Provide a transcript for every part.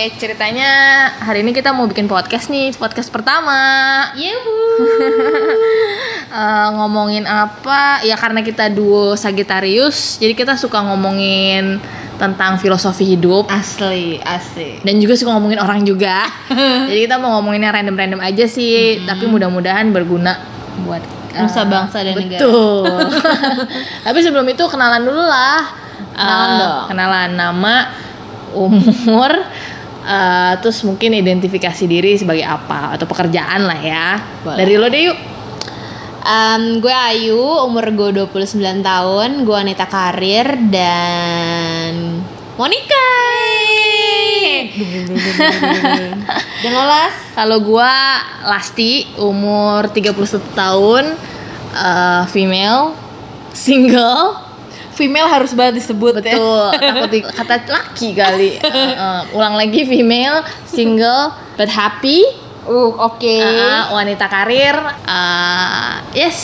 Oke, ceritanya hari ini kita mau bikin podcast nih, podcast pertama. Ngomongin apa? Ya karena kita duo Sagittarius, jadi kita suka ngomongin tentang filosofi hidup. Asli. Dan juga suka ngomongin orang juga. Jadi kita mau ngomonginnya random-random aja sih, tapi mudah-mudahan berguna buat nusa bangsa dan negara. Betul. Tapi sebelum itu kenalan dulu lah. Kenalan nama, umur, terus mungkin identifikasi diri sebagai apa atau pekerjaan lah ya. Boleh. Dari lo deh yuk. Gue Ayu, umur gue 29 tahun, gue wanita karir dan Monica. Dan Lolas. Kalau gue Lasti, umur 31 tahun, female, single. Female harus banget disebut. Betul, ya. Takut kata laki kali. Ulang lagi, female, single, but happy. Oke. Wanita karir. Yes,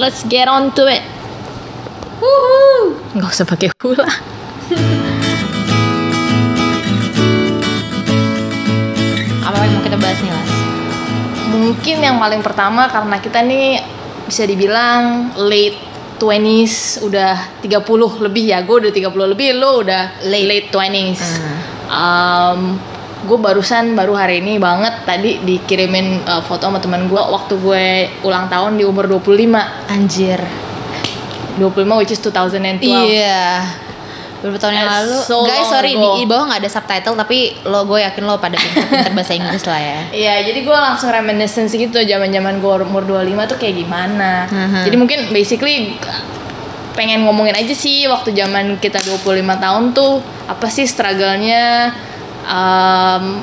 let's get on to it. Nggak usah pakai hula. Apa yang mau kita bahas nih, Las? Mungkin yang paling pertama karena kita nih bisa dibilang late 20s, udah 30 lebih ya. Gue udah 30 lebih, lo udah late 20s. Gue baru hari ini banget tadi dikirimin foto sama teman gue waktu gue ulang tahun di umur 25. Anjir, 25 which is 2012. Iya, beberapa tahun yang lalu. So guys, sorry ago. Di bawah gak ada subtitle, tapi lo, gue yakin lo pada pinter bahasa Inggris lah ya. Iya, jadi gue langsung reminiscence gitu zaman-zaman gue umur 25 tuh kayak gimana. Jadi mungkin basically pengen ngomongin aja sih waktu zaman kita 25 tahun tuh apa sih struggle-nya,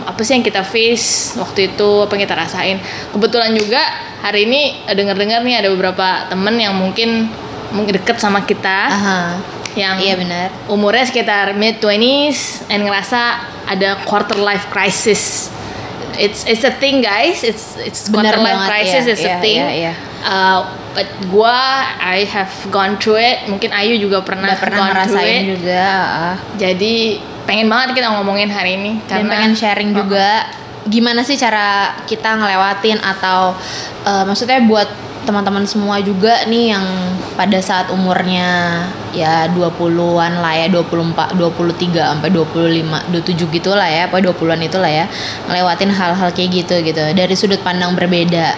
apa sih yang kita face waktu itu, apa yang kita rasain. Kebetulan juga hari ini dengar-dengar nih ada beberapa temen yang mungkin deket sama kita. Yang iya, benar. Umurnya sekitar mid-20s and ngerasa ada quarter life crisis. It's a thing guys. It's quarter life crisis, yeah, is a thing. Yeah. But I have gone through it. Mungkin Ayu juga pernah ngerasain juga. Jadi pengen banget kita ngomongin hari ini karena dan pengen sharing juga gimana sih cara kita ngelewatin atau maksudnya buat teman-teman semua juga nih yang pada saat umurnya ya 20-an lah ya, 24, 23 sampai 25, 27 gitu lah ya, apa 20-an itulah ya, ngelewatin hal-hal kayak gitu dari sudut pandang berbeda.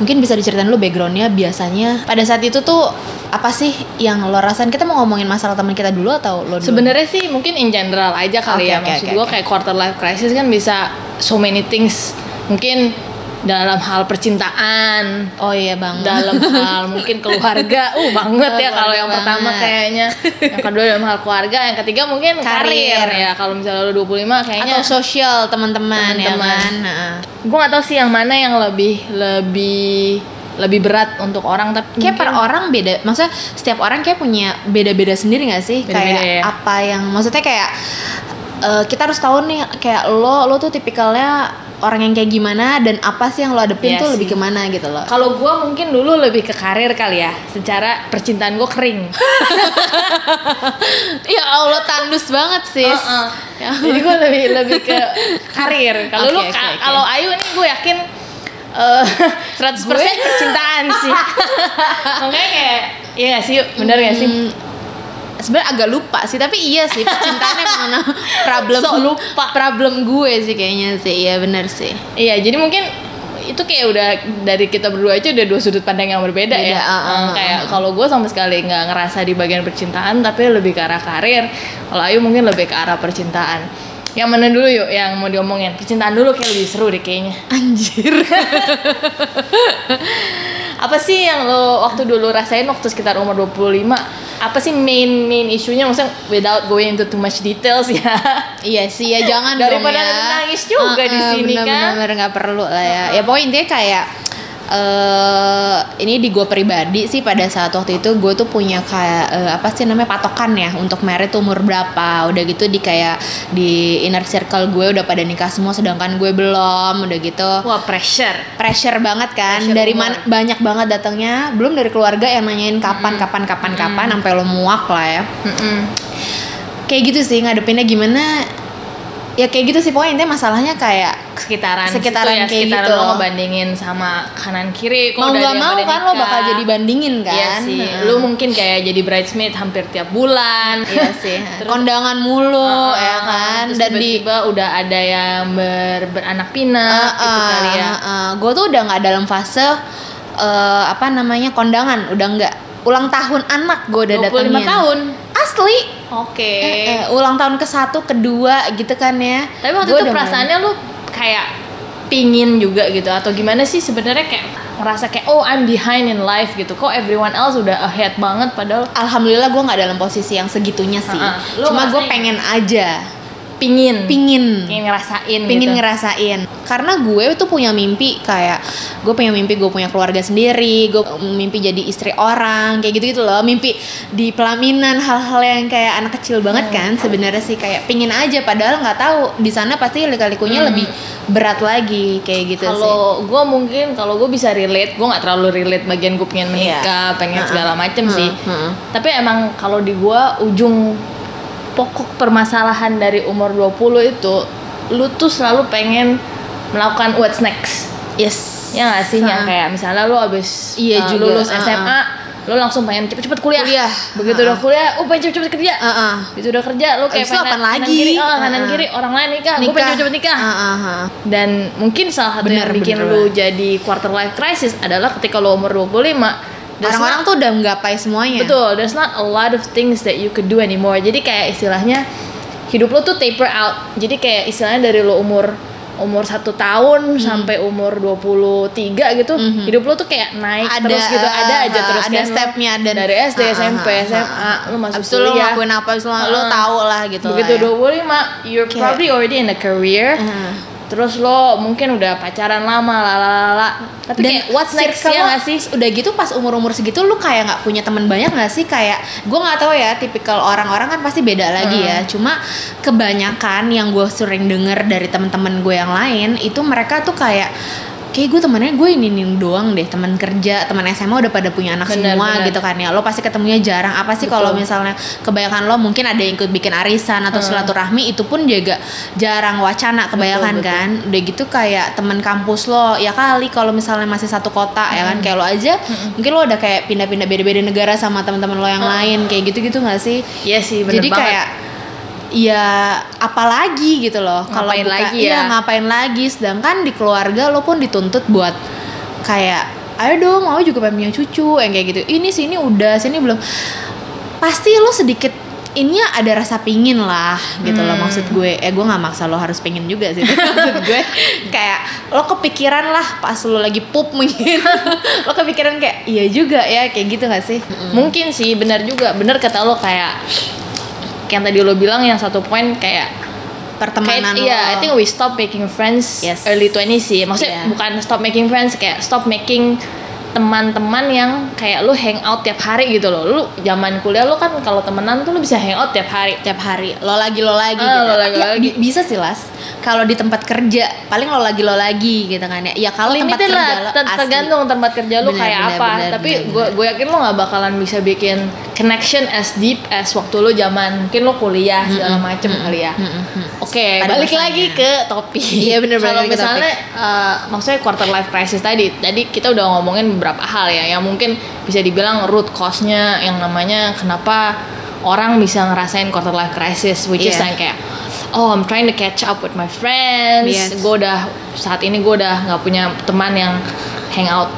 Mungkin bisa diceritain lu backgroundnya biasanya pada saat itu tuh apa sih yang lo rasain? Kita mau ngomongin masalah teman kita dulu atau lo dulu? Sebenarnya sih mungkin in general aja kali, maksud gue kayak quarter life crisis kan bisa so many things, mungkin dalam hal percintaan, dalam hal mungkin keluarga, banget ya kalau yang pertama kayaknya, yang kedua dalam hal keluarga, yang ketiga mungkin karir ya kalau misalnya lo 25 kayaknya, atau sosial teman-teman ya kan. Gue nggak tahu sih yang mana yang lebih berat untuk orang, tapi kayak per orang beda, maksudnya setiap orang kayak punya beda-beda sendiri nggak sih, beda-beda, kayak ya. Apa yang maksudnya kayak kita harus tahu nih kayak lo tuh tipikalnya orang yang kayak gimana dan apa sih yang lo hadepin tuh sih. Lebih kemana gitu loh. Kalau gue mungkin dulu lebih ke karir kali ya. Secara percintaan gue kering. Ya Allah, tandus banget sis. Jadi gue lebih ke karir. Kalau kalau Ayu nih gue yakin 100% percintaan sih. Makanya kayak iya gak sih, benar gak sih? Sebenarnya agak lupa sih, tapi iya sih percintaan emang problem gue sih kayaknya sih. Iya benar sih. Iya, jadi mungkin itu kayak udah dari kita berdua aja udah dua sudut pandang yang berbeda. Beda, ya. Kayak kalau gue sama sekali nggak ngerasa di bagian percintaan, tapi lebih ke arah karir. Kalau Ayu mungkin lebih ke arah percintaan. Yang mana dulu yuk yang mau diomongin? Percintaan dulu kayak lebih seru deh kayaknya. Anjir. Apa sih yang lo waktu dulu rasain waktu sekitar umur 25? Apa sih main isunya? Maksudnya without going into too much details ya. Iya sih ya, jangan daripada nangis juga di sini kan. Benar-benar nggak perlu lah ya. Ya pokoknya intinya kayak ini di gue pribadi sih pada saat waktu itu gue tuh punya kayak patokan ya untuk married umur berapa. Udah gitu di inner circle gue udah pada nikah semua sedangkan gue belum. Udah gitu wah pressure banget kan, pressure dari mana banyak banget datangnya, belum dari keluarga yang nanyain kapan sampai lo muak lah ya. Kayak gitu sih ngadepinnya gimana. ya kayak gitu sih pokoknya, intinya masalahnya kayak sekitaran ya, kayak sekitaran gitu. Lo ngebandingin sama kanan kiri, mau nggak mau kan lo bakal jadi bandingin kan. Iya sih. Lo mungkin kayak jadi bridesmaid hampir tiap bulan. Iya sih. Terus, kondangan mulu ya kan. Terus dan tiba-tiba udah ada yang beranak pinak gitu kali ya. Gue tuh udah nggak dalam fase kondangan, udah nggak. Ulang tahun anak gue udah datengin. 25 tahun? Asli. Oke. Ulang tahun ke-1, ke-2 gitu kan ya. Tapi waktu gua itu perasaannya lu kayak pingin juga gitu atau gimana sih sebenarnya, kayak ngerasa kayak oh I'm behind in life gitu. Kok everyone else udah ahead banget, padahal alhamdulillah gue nggak dalam posisi yang segitunya sih. Cuma gue pengen aja. Pingin ngerasain, pingin gitu. Ngerasain karena gue tuh punya mimpi, kayak gue punya mimpi gue punya keluarga sendiri, gue mimpi jadi istri orang, kayak gitu-gitu loh, mimpi di pelaminan, hal-hal yang kayak anak kecil banget kan sebenarnya sih, kayak pingin aja padahal nggak tahu di sana pasti lika-likunya lebih berat lagi kayak gitu. Kalau gue bisa relate, gue nggak terlalu relate bagian gue pengen menikah, pengen segala macem sih, tapi emang kalau di gue ujung pokok permasalahan dari umur 20 itu lu tuh selalu pengen melakukan what's next. Yes. Ya gak sih? Yang kayak misalnya lu abis lulus SMA, lu langsung pengen cepet-cepet kuliah. Begitu udah kuliah, pengen cepet-cepet kerja. Begitu udah kerja, lu kayak pengen kanan kiri orang lain nikah. Gue pengen cepet-cepet nikah. Dan mungkin salah satu yang bikin lu jadi quarter life crisis adalah ketika lu umur 25, orang-orang tuh udah menggapai semuanya. Betul, there's not a lot of things that you could do anymore. Jadi kayak istilahnya hidup lo tuh taper out. Jadi kayak istilahnya dari lo umur 1 tahun sampai umur 23 gitu, hidup lo tuh kayak naik ada, terus gitu, ada aja terus ada stepnya, dan dari SD, SMP, SMA, lo masuk kuliah. Abis lo ngelakuin apa, lo tau lah gitu. Begitu lah ya. 25, you're probably already in a career. Terus lo mungkin udah pacaran lama, tapi dan kayak what's next ya gak sih? Udah gitu pas umur-umur segitu lu kayak gak punya teman banyak gak sih? Kayak gue gak tahu ya, tipikal orang-orang kan pasti beda lagi ya. Cuma kebanyakan yang gue sering denger dari temen-temen gue yang lain itu, mereka tuh kayak gue temennya gue ini doang deh, teman kerja, teman SMA udah pada punya anak semua gitu kan ya. Lo pasti ketemunya jarang. Apa sih kalau misalnya kebanyakan lo mungkin ada yang ikut bikin arisan atau silaturahmi, itu pun juga jarang wacana kebanyakan kan. Udah gitu kayak teman kampus lo ya kali kalau misalnya masih satu kota ya kan, kayak lo aja mungkin lo udah kayak pindah-pindah beda-beda negara sama teman-teman lo yang lain, kayak gitu-gitu nggak sih? Iya sih, bener. Jadi banget. Kayak ya apalagi gitu loh, kalau ngapain lagi, sedangkan di keluarga lo pun dituntut buat kayak ayo dong, mau juga pengen punya cucu yang kayak gitu, ini sini udah, sini belum, pasti lo sedikit ininya ada rasa pingin lah gitu loh. Maksud gue gue gak maksa lo harus pingin juga sih maksud gue kayak lo kepikiran lah pas lo lagi pup mungkin lo kepikiran kayak iya juga ya, kayak gitu gak sih? Mungkin sih, benar kata lo, kayak yang tadi lo bilang yang satu poin, kayak pertemanan lo. Iya, I think we stop making friends early 20s sih. Maksudnya bukan stop making friends, kayak stop making teman-teman yang kayak lu hang out tiap hari gitu loh. Lu zaman kuliah lu kan kalau temenan tuh lu bisa hang out tiap hari. Lo lagi gitu. Lo lagi. Bisa sih Las. Kalau di tempat kerja paling lo lagi gitu kan ya. Ya kalau tempat kerja lo tergantung tempat kerja lu kayak apa. Tapi gue yakin lo enggak bakalan bisa bikin connection as deep as waktu lu zaman mungkin lo kuliah segala macem kali ya. Oke, balik lagi ke topik. Iya benar-benar. Kalau misalnya maksudnya quarter life crisis tadi kita udah ngomongin beberapa hal ya, yang mungkin bisa dibilang root cause-nya yang namanya kenapa orang bisa ngerasain quarter life crisis, which is like kayak oh I'm trying to catch up with my friends, gue udah nggak punya teman yang hang out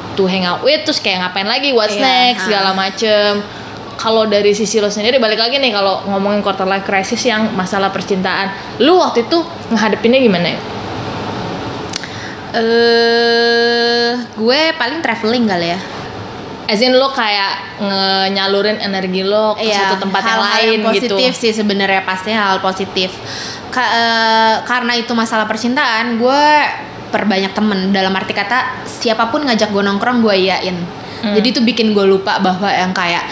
with, terus kayak ngapain lagi, what's next segala macem. Kalau dari sisi lo sendiri, balik lagi nih kalau ngomongin quarter life crisis yang masalah percintaan, lu waktu itu ngehadepinnya gimana ya? Gue paling traveling kali ya. As in lo kayak nyalurin energi lo ke satu tempat yang lain gitu. Hal positif sih sebenarnya, pasti hal positif. Karena itu masalah percintaan, gue perbanyak temen. Dalam arti kata siapapun ngajak gue nongkrong gue iyain. Jadi itu bikin gue lupa bahwa yang kayak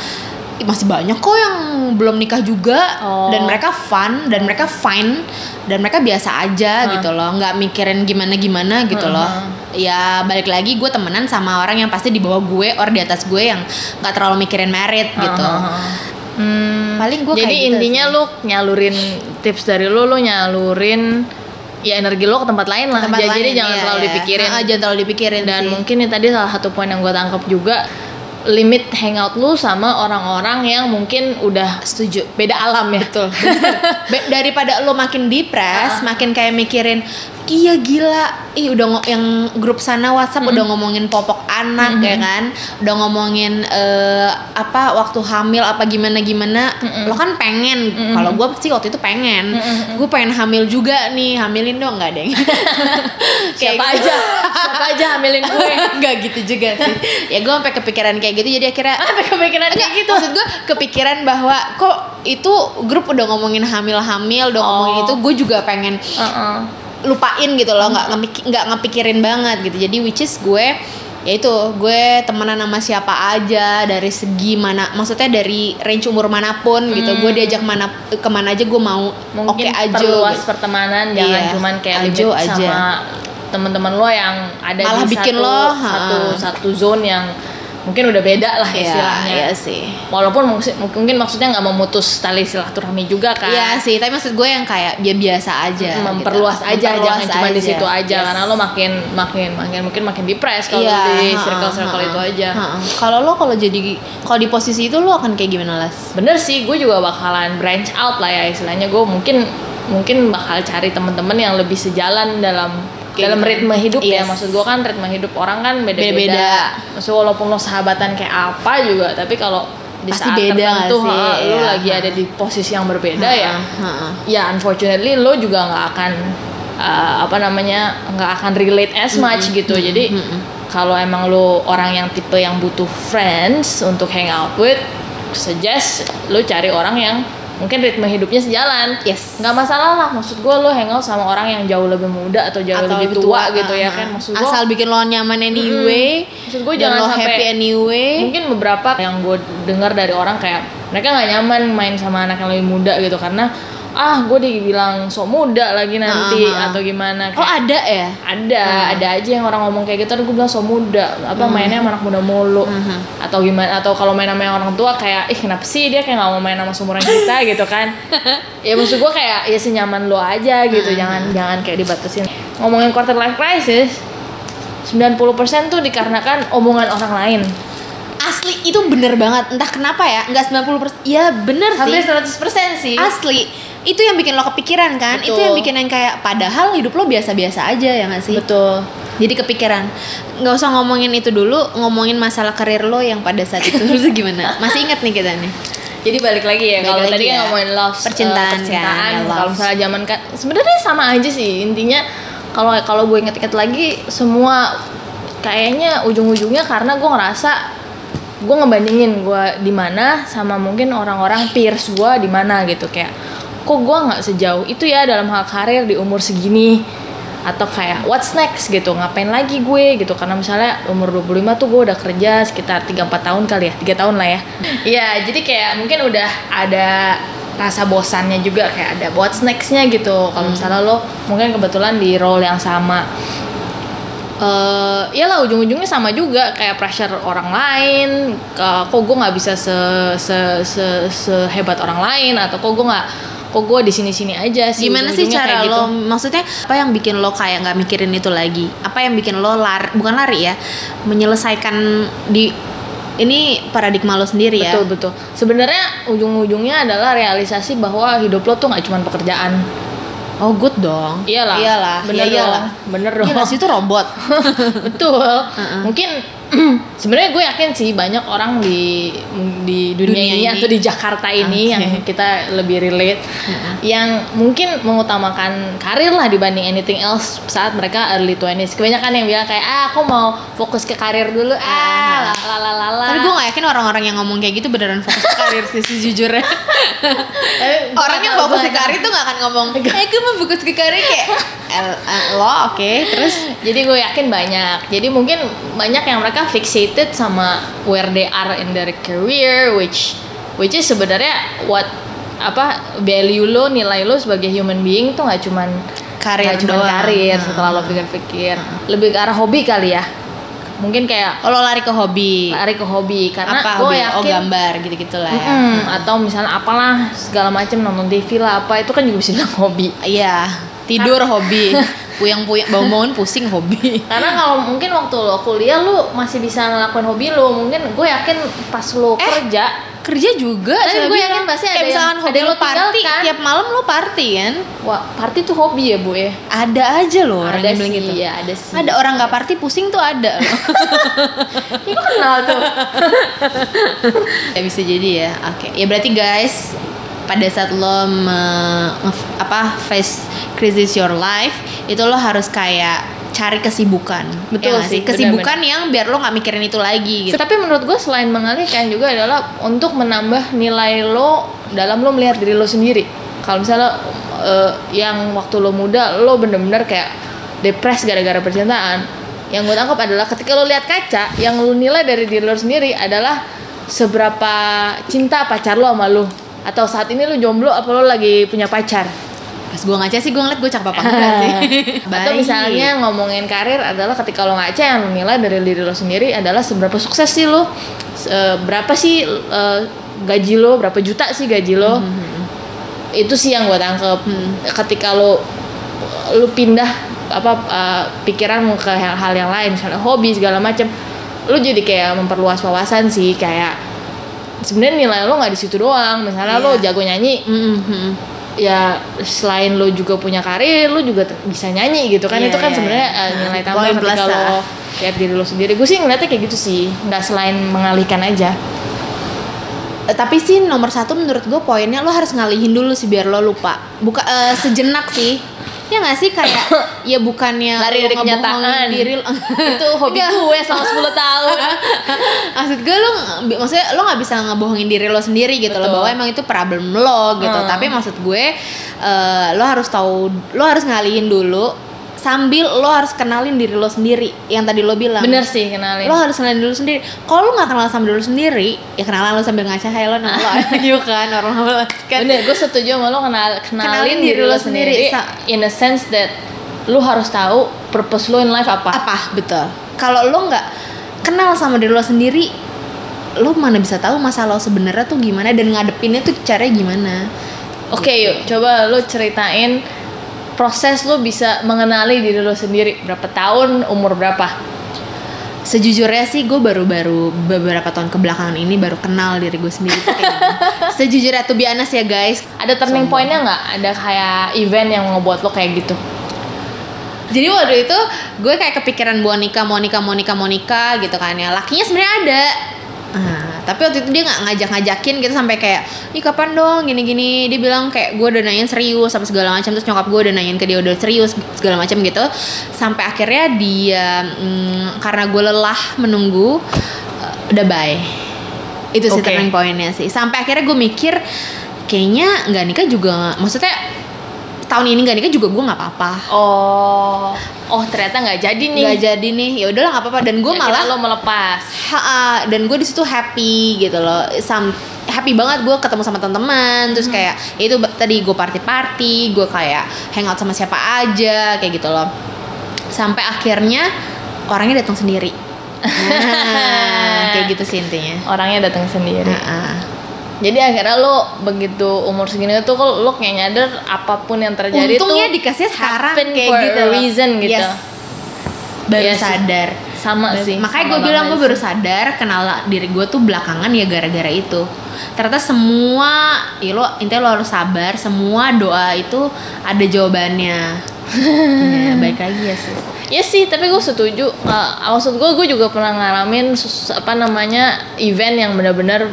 masih banyak kok yang belum nikah juga dan mereka fun dan mereka fine dan mereka biasa aja gitu loh, nggak mikirin gimana gitu loh. Ya balik lagi gue temenan sama orang yang pasti di bawah gue or di atas gue, yang nggak terlalu mikirin merit gitu. Paling gue jadi kayak gitu intinya sih. Lu nyalurin tips dari lu nyalurin ya energi lo ke tempat lain lah. Jadi jangan terlalu dipikirin. Jangan terlalu dipikirin. Dan sih, mungkin ini tadi salah satu poin yang gue tangkap juga, limit hangout lu sama orang-orang yang mungkin udah setuju beda alam ya. Betul. Daripada lu makin depres, makin kayak mikirin, iya gila, ih udah yang grup sana WhatsApp udah ngomongin popok anak ya kan, udah ngomongin apa waktu hamil apa gimana-gimana. Lo kan pengen, kalau gue sih waktu itu pengen, gue pengen hamil juga nih, hamilin dong nggak deng? siapa aja hamilin gue, nggak gitu juga sih. Ya gue sampai kepikiran kayak gitu, jadi akhirnya maksud gue kepikiran bahwa kok itu grup udah ngomongin hamil udah ngomongin itu, gue juga pengen lupain gitu loh, nggak ngepikirin banget gitu. Jadi which is gue ya itu, gue temenan sama siapa aja dari segi mana, maksudnya dari range umur manapun gitu, gue diajak mana kemana aja gue mau, oke aja. Perluas pertemanan, jangan cuman kayak ajo aja sama teman-teman lo yang ada malah di bikin satu zone yang mungkin udah beda lah istilahnya. Iya sih. Walaupun mungkin maksudnya nggak memutus tali silaturahmi juga kan. Iya sih, tapi maksud gue yang kayak biasa aja. Memperluas gitu aja, jangan cuma di situ aja. Yes. Karena lo makin depres kalau di circle-circle itu aja. Kalau lo kalau di posisi itu lo akan kayak gimana, Las? Bener sih, gue juga bakalan branch out lah ya istilahnya. Gue mungkin bakal cari teman-teman yang lebih sejalan dalam ritme hidup. Ya maksud gue kan ritme hidup orang kan beda-beda. Maksud walaupun lo sahabatan kayak apa juga, tapi kalau di pasti saat tertentu lo lagi ada di posisi yang berbeda ya unfortunately lo juga nggak akan relate as much gitu. Jadi kalau emang lo orang yang tipe yang butuh friends untuk hang out with, suggest lo cari orang yang mungkin ritme hidupnya sejalan. Yes. Gak masalah lah, maksud gue lo hangout sama orang yang jauh lebih muda atau lebih tua gitu ya kan, maksud gue asal bikin lo nyaman anyway, maksud gue jangan lo happy anyway. Mungkin beberapa yang gue dengar dari orang kayak mereka gak nyaman main sama anak yang lebih muda gitu karena gue dibilang sok muda lagi nanti atau gimana kayak, ada aja yang orang ngomong kayak gitu, gue bilang sok muda apa mainnya sama anak muda mulu atau gimana, atau kalau main sama orang tua kayak kenapa sih dia kayak nggak mau main sama seumuran kita gitu kan. Ya maksud gue kayak ya senyaman lo aja gitu, jangan kayak dibatasin. Ngomongin quarter life crisis, 90% tuh dikarenakan omongan orang lain. Asli itu bener banget, entah kenapa ya, nggak 90%, ya bener sih, hampir 100% sih. Asli, itu yang bikin lo kepikiran kan. Betul. Itu yang bikin yang kayak padahal hidup lo biasa-biasa aja ya nggak sih. Betul. Jadi kepikiran, nggak usah ngomongin itu dulu, ngomongin masalah karir lo yang pada saat itu terus gimana. Masih inget nih kita nih. Jadi balik lagi ya, kalau tadi kan ngomongin love, percintaan. Ya, kalau misalnya zaman kan sebenarnya sama aja sih intinya. Kalau gue inget-inget lagi, semua kayaknya ujung-ujungnya karena gue ngerasa gue ngebandingin gue di mana sama mungkin orang-orang peers gue di mana gitu, kayak kok gue nggak sejauh itu ya dalam hal karir di umur segini, atau kayak what's next gitu, ngapain lagi gue gitu. Karena misalnya umur 25 tuh gue udah kerja sekitar 3-4 tahun kali ya, 3 tahun lah ya. Iya, jadi kayak mungkin udah ada rasa bosannya juga, kayak ada what's nextnya gitu kalau misalnya lo mungkin kebetulan di role yang sama. Iyalah ujung-ujungnya sama juga, kayak pressure orang lain, kok gue nggak bisa sehebat orang lain, atau kok gue di sini-sini aja sih. Gimana sih cara lo gitu? Maksudnya apa yang bikin lo kayak nggak mikirin itu lagi? Apa yang bikin lo bukan lari ya, menyelesaikan ini paradigma lo sendiri ya? Betul. Sebenarnya ujung-ujungnya adalah realisasi bahwa hidup lo tuh nggak cuma pekerjaan. Oh good dong. Iyalah. Bener dong. Iya sih, itu robot. Betul. Mungkin sebenarnya gue yakin sih banyak orang di dunia ini atau di Jakarta ini yang kita lebih relate, yang mungkin mengutamakan karir lah dibanding anything else saat mereka early 20s. Kebanyakan yang bilang kayak aku mau fokus ke karir dulu. Tapi gue gak yakin orang-orang yang ngomong kayak gitu beneran fokus ke karir sih sejujurnya. Orang yang fokus ke karir tuh gak akan ngomong gue mau fokus ke karir kayak lo oke. Terus jadi gue yakin banyak. Jadi mungkin banyak yang mereka fixated sama where they are in their career, which is sebenarnya value lo, nilai lo sebagai human being tuh nggak cuman karir doang. Setelah lo pikir-pikir lebih ke arah hobi kali ya, mungkin kayak lo lari ke hobi karena gue yakin gambar gitu lah ya. Atau misalnya apalah segala macam, nonton TV lah apa, itu kan juga bisa dibilang hobi. Iya. tidur hobi, puyang-puyang bangun pusing hobi. Karena kalau mungkin waktu lo kuliah lo masih bisa ngelakuin hobi lo, mungkin gue yakin pas lo kerja juga. Tapi gue yakin pasti ada yang lo party kan? Tiap malam lo party kan? Wah, party tuh hobi ya bu ya? Ada aja loh orang yang bilang gitu. Ya, ada sih. Ada orang nggak party pusing tuh ada. Ini gue kenal tuh. Ya bisa jadi ya. Oke, ya berarti guys, pada saat lo face crisis your life, itu lo harus kayak cari kesibukan. Betul ya sih, kesibukan bener-bener yang biar lo gak mikirin itu lagi gitu. Tapi menurut gue selain mengalihkan juga adalah untuk menambah nilai lo dalam lo melihat diri lo sendiri. Kalau misalnya yang waktu lo muda lo bener-bener kayak depres gara-gara percintaan, yang gue tangkap adalah ketika lo lihat kaca, yang lo nilai dari diri lo sendiri adalah seberapa cinta pacar lo sama lo. Atau saat ini lu jomblo apa lu lagi punya pacar? Pas gue ngaca sih gue ngeliat gue cakep apa enggak sih. Atau misalnya ngomongin karir adalah ketika lo ngaca, yang lo nilai dari diri lo sendiri adalah seberapa sukses sih lo, berapa sih gaji lo, berapa juta sih gaji lo. Itu sih yang gue tangkep. Ketika lo pindah pikiran ke hal-hal yang lain, misalnya hobi segala macam, lo jadi kayak memperluas wawasan sih. Kayak sebenarnya nilai lo nggak di situ doang. Misalnya lo jago nyanyi, ya selain lo juga punya karir, lo juga bisa nyanyi gitu kan. Itu kan sebenarnya nilai tambah ketika lo lihat diri lo sendiri. Gue sih ngeliatnya kayak gitu sih, nggak selain mengalihkan aja. Tapi sih nomor satu menurut gue poinnya lo harus ngalihin dulu sih biar lo lupa. Sejenak sih. Ya nggak sih kayak ya bukannya lari dari kenyataan diri itu hobi gue selama 10 tahun. Maksud gue lo maksudnya lo nggak bisa ngebohongin diri lo sendiri gitu. Betul. Lo bahwa emang itu problem lo gitu. Tapi maksud gue lo harus tahu, lo harus ngalihin dulu sambil lo harus kenalin diri lo sendiri yang tadi lo bilang. Bener sih, kenalin. Lo harus kenalin diri lo sendiri. Kalau lo nggak kenal sama diri lo sendiri, ya kenalan lo sambil ngaca, hey lo you kan orang lo kan. Bener, gue setuju sama lo kenalin diri lo sendiri. In a sense that lo harus tahu purpose lo in life apa. Apa, betul. Kalau lo nggak kenal sama diri lo sendiri, lo mana bisa tahu masalah lo sebenarnya tuh gimana dan ngadepinnya tuh caranya gimana. Oke, yuk coba lo ceritain proses lo bisa mengenali diri lo sendiri. Berapa tahun, umur berapa? Sejujurnya sih gue baru-baru beberapa tahun kebelakangan ini baru kenal diri gue sendiri. Sejujurnya tuh biasa ya guys. Ada turning point-nya gak? Ada kayak event yang ngebuat lo kayak gitu? Jadi waktu itu gue kayak kepikiran Monika gitu kan ya. Lakinya sebenarnya ada, tapi waktu itu dia nggak ngajak-ngajakin gitu sampai kayak ih kapan dong gini-gini. Dia bilang kayak gue udah nanyain serius sama segala macam, terus nyokap gue udah nanyain ke dia udah serius segala macam gitu. Sampai akhirnya dia karena gue lelah menunggu udah bye. Itu sih turning point-nya sih. Sampai akhirnya gue mikir kayaknya nggak nikah juga, maksudnya tahun ini gak nikah juga gue nggak apa-apa. Oh ternyata nggak jadi nih ya udahlah nggak apa-apa. Dan gue ya, malah lo melepas dan gue di situ happy gitu loh. Happy banget gue ketemu sama teman-teman, terus kayak ya itu tadi gue party gue kayak hangout sama siapa aja kayak gitu loh. Sampai akhirnya orangnya datang sendiri. Kayak gitu sih intinya, orangnya datang sendiri. Jadi akhirnya lo begitu umur segini tuh lo kayak nyadar apapun yang terjadi untungnya tuh dikasih sekarang kayak gitu reason gitu. Yes. Baru sadar. Sama sih. Makanya gue bilang gue baru sadar kenal diri gue tuh belakangan ya gara-gara itu. Ternyata semua ya lo intinya lo harus sabar, semua doa itu ada jawabannya. Ya, baik lagi ya sih. Ya sih, tapi gue setuju. Maksud gue juga pernah ngalamin event yang benar-benar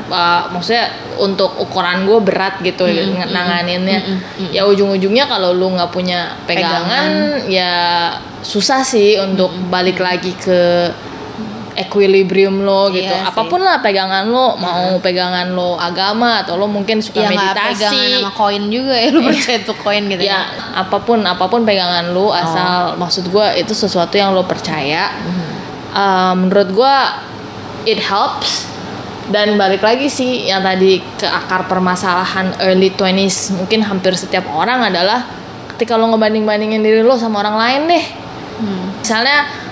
maksudnya untuk ukuran gue berat gitu nanganinnya. Ya ujung-ujungnya kalau lu nggak punya pegangan ya susah sih untuk balik lagi ke equilibrium lo gitu. Iya, apapun lah pegangan lo, mau pegangan lo agama atau lo mungkin suka meditasi. Iya, pegangan sama koin juga ya, lo percaya tuh koin gitu ya. Apapun pegangan lo asal maksud gue itu sesuatu yang lo percaya. Menurut gue it helps. Dan balik lagi sih yang tadi ke akar permasalahan early 20s mungkin hampir setiap orang adalah ketika lo ngebanding-bandingin diri lo sama orang lain deh. Misalnya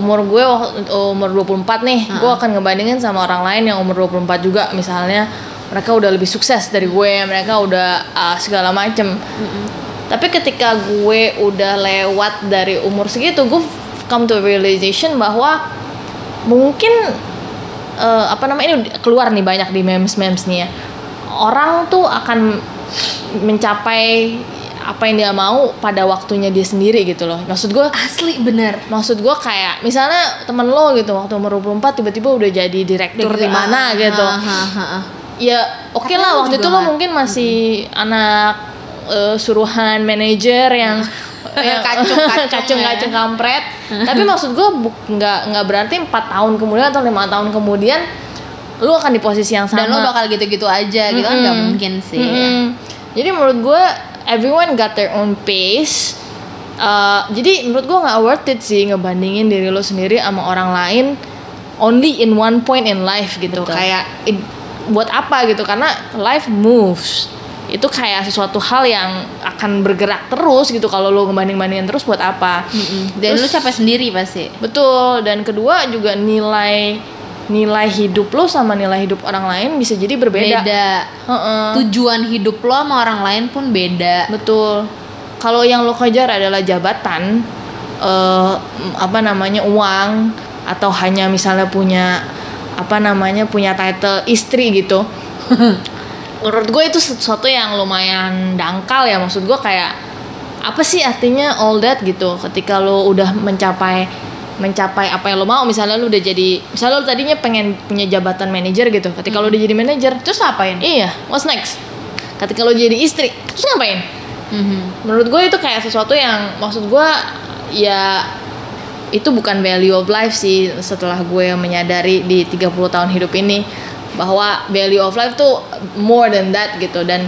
umur gue umur 24 nih, gue akan ngebandingin sama orang lain yang umur 24 juga. Misalnya mereka udah lebih sukses dari gue, mereka udah segala macem. Tapi ketika gue udah lewat dari umur segitu, gue come to a realization bahwa mungkin ini keluar nih banyak di memes-memes nih ya, orang tuh akan mencapai apa yang dia mau pada waktunya dia sendiri gitu loh. Maksud gue asli bener, maksud gue kayak misalnya temen lo gitu waktu umur 24 tiba-tiba udah jadi direktur di mana gitu. Ya oke okay lah, waktu itu lo mungkin masih anak suruhan manajer yang kacung kampret. Tapi maksud gue nggak berarti 4 tahun kemudian atau 5 tahun kemudian lu akan di posisi yang sama dan lu bakal gitu-gitu aja gitu kan nggak mungkin sih. Jadi menurut gue everyone got their own pace. Jadi menurut gue nggak worth it sih ngebandingin diri lo sendiri sama orang lain only in one point in life gitu. Betul. Kayak buat apa gitu, karena life moves, itu kayak sesuatu hal yang akan bergerak terus gitu. Kalau lo ngebanding-bandingin terus buat apa? Dan terus, lu capek sendiri pasti. Betul. Dan kedua juga nilai hidup lo sama nilai hidup orang lain bisa jadi berbeda. Tujuan hidup lo sama orang lain pun beda. Betul. Kalau yang lo kejar adalah jabatan, uang, atau hanya misalnya punya title istri gitu. Menurut gue itu sesuatu yang lumayan dangkal ya. Maksud gue kayak apa sih artinya all that gitu? Ketika lo udah mencapai apa yang lo mau, misalnya lo udah jadi, misalnya lo tadinya pengen punya jabatan manajer gitu, ketika lo udah jadi manajer terus ngapain? Iya, what's next? Ketika lo jadi istri terus ngapain? Menurut gue itu kayak sesuatu yang, maksud gue ya itu bukan value of life sih. Setelah gue menyadari di 30 tahun hidup ini bahwa value of life tuh more than that gitu, dan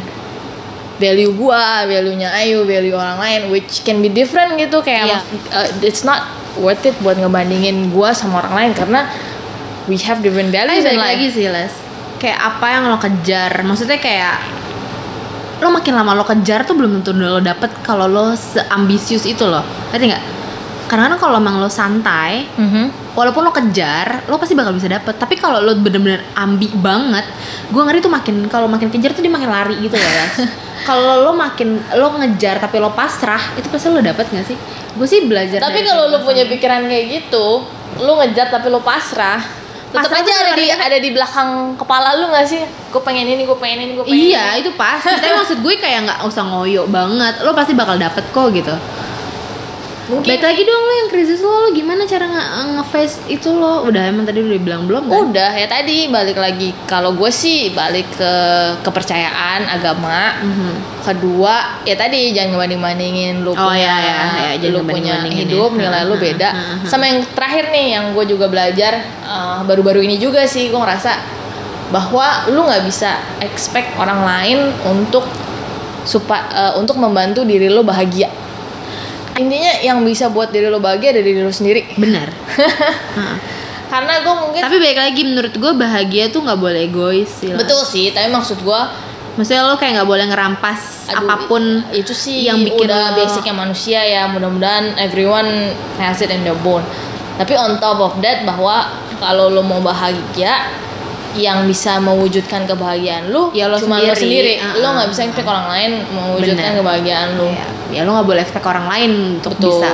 value gue, value-nya Ayu, value orang lain which can be different gitu kayak. It's not worth it buat ngebandingin gue sama orang lain karena we have different values. Balik lagi sih Les, kayak apa yang lo kejar, maksudnya kayak lo makin lama lo kejar tuh belum tentu lo dapet kalau lo seambisius itu lo, ngerti nggak? Karena kalau emang lo santai, walaupun lo kejar, lo pasti bakal bisa dapet. Tapi kalau lo bener-bener ambi banget, gue ngeri tuh makin, kalau makin kejar tuh dia makin lari gitu ya Les. Kalau lo makin lo ngejar tapi lo pasrah, itu pasti lo dapet nggak sih? Gue sih belajar. Tapi kalau lo punya pikiran kayak gitu, lo ngejar tapi lo pasrah, tetap aja ada di belakang kepala lo nggak sih? Gue pengen ini, gue pengen ini, gue pengen. Iya ini. Itu pasti. Tapi maksud gue kayak nggak usah ngoyo banget, lo pasti bakal dapet kok gitu. Mungkin. Baik lagi dong lo yang krisis lo gimana cara nge-face itu lo? Udah emang tadi udah bilang belum kan? Udah, ya tadi balik lagi. Kalau gue sih balik ke kepercayaan, agama. Kedua, ya tadi jangan ngebanding-bandingin lo punya, lo punya hidup, nilai lo beda. Sama yang terakhir nih, yang gue juga belajar baru-baru ini juga sih, gue ngerasa bahwa lo nggak bisa expect orang lain untuk membantu diri lo bahagia. Intinya yang bisa buat diri lo bahagia ada diri lo sendiri. Benar. Karena gue mungkin. Tapi balik lagi menurut gue bahagia tuh nggak boleh egois sih. Betul sih. Tapi maksud gue, maksudnya lo kayak nggak boleh ngerampas apapun itu sih yang bikin udah lo... basicnya manusia ya. Mudah-mudahan everyone has it in their bone. Tapi on top of that, bahwa kalau lo mau bahagia, yang bisa mewujudkan kebahagiaan lu ya lo cuma sendiri. Lo sendiri. Lo nggak bisa expect orang lain mewujudkan kebahagiaan lu. Ya lo nggak boleh expect orang lain untuk bisa.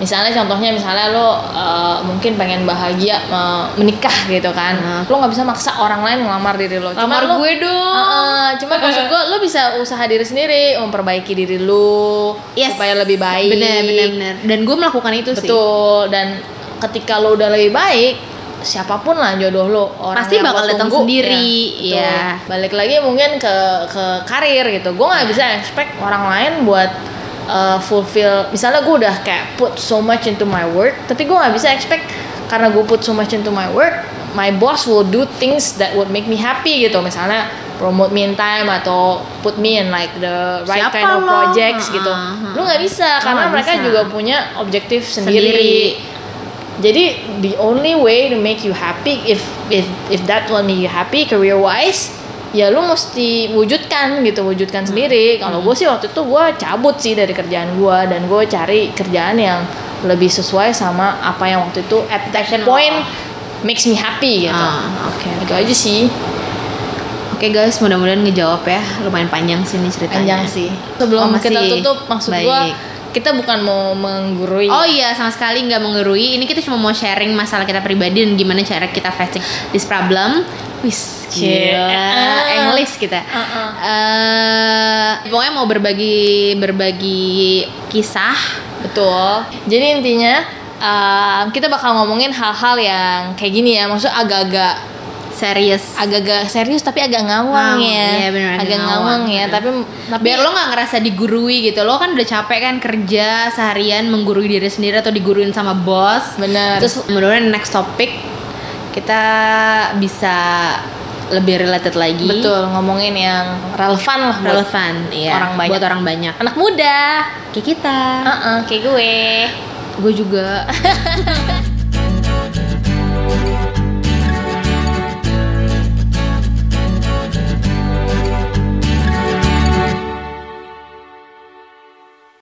Misalnya contohnya, lo mungkin pengen bahagia menikah gitu kan. Lo nggak bisa maksa orang lain ngelamar diri lo. Lamar gue dong. Cuma maksud gue lo bisa usaha diri sendiri, memperbaiki diri lu supaya lebih baik. Benar. Dan gue melakukan itu sih. Betul. Dan ketika lo udah lebih baik, siapapun lah jodoh lo, orang pasti bakal datang sendiri ya. Balik lagi mungkin ke karir gitu. Gue nggak bisa expect orang lain buat fulfill. Misalnya gue udah kayak put so much into my work, tapi gue nggak bisa expect karena gue put so much into my work, my boss will do things that would make me happy gitu. Misalnya promote me in time atau put me in like the right kind of projects gitu. Lo nggak bisa karena mereka juga punya objektif sendiri. Jadi the only way to make you happy, if that will make you happy career wise, ya lu mesti wujudkan sendiri. Kalau gue sih waktu itu gue cabut sih dari kerjaan gue, dan gue cari kerjaan yang lebih sesuai sama apa yang waktu itu at that point makes me happy gitu. Itu aja sih. Oke guys, mudah-mudahan ngejawab ya. Lumayan panjang sih nih ceritanya. Panjang sih. Sebelum kita tutup, maksud gue kita bukan mau menggurui. Oh iya, sama sekali nggak menggurui. Ini kita cuma mau sharing masalah kita pribadi dan gimana cara kita facing this problem. Wis, gila, English kita. Pokoknya mau berbagi kisah, betul. Jadi intinya kita bakal ngomongin hal-hal yang kayak gini ya, maksudnya agak-agak serius tapi agak ngawang ya. Iya, bener, agak ngawang ya, tapi biar lo nggak ngerasa digurui gitu. Lo kan udah capek kan kerja seharian menggurui diri sendiri atau diguruin sama bos. Bener. Terus mudah-mudahan next topic kita bisa lebih related lagi. Betul, ngomongin yang relevan lah. Relevan, iya. Buat orang banyak. Anak muda, kayak kita. Kayak gue. Gue juga.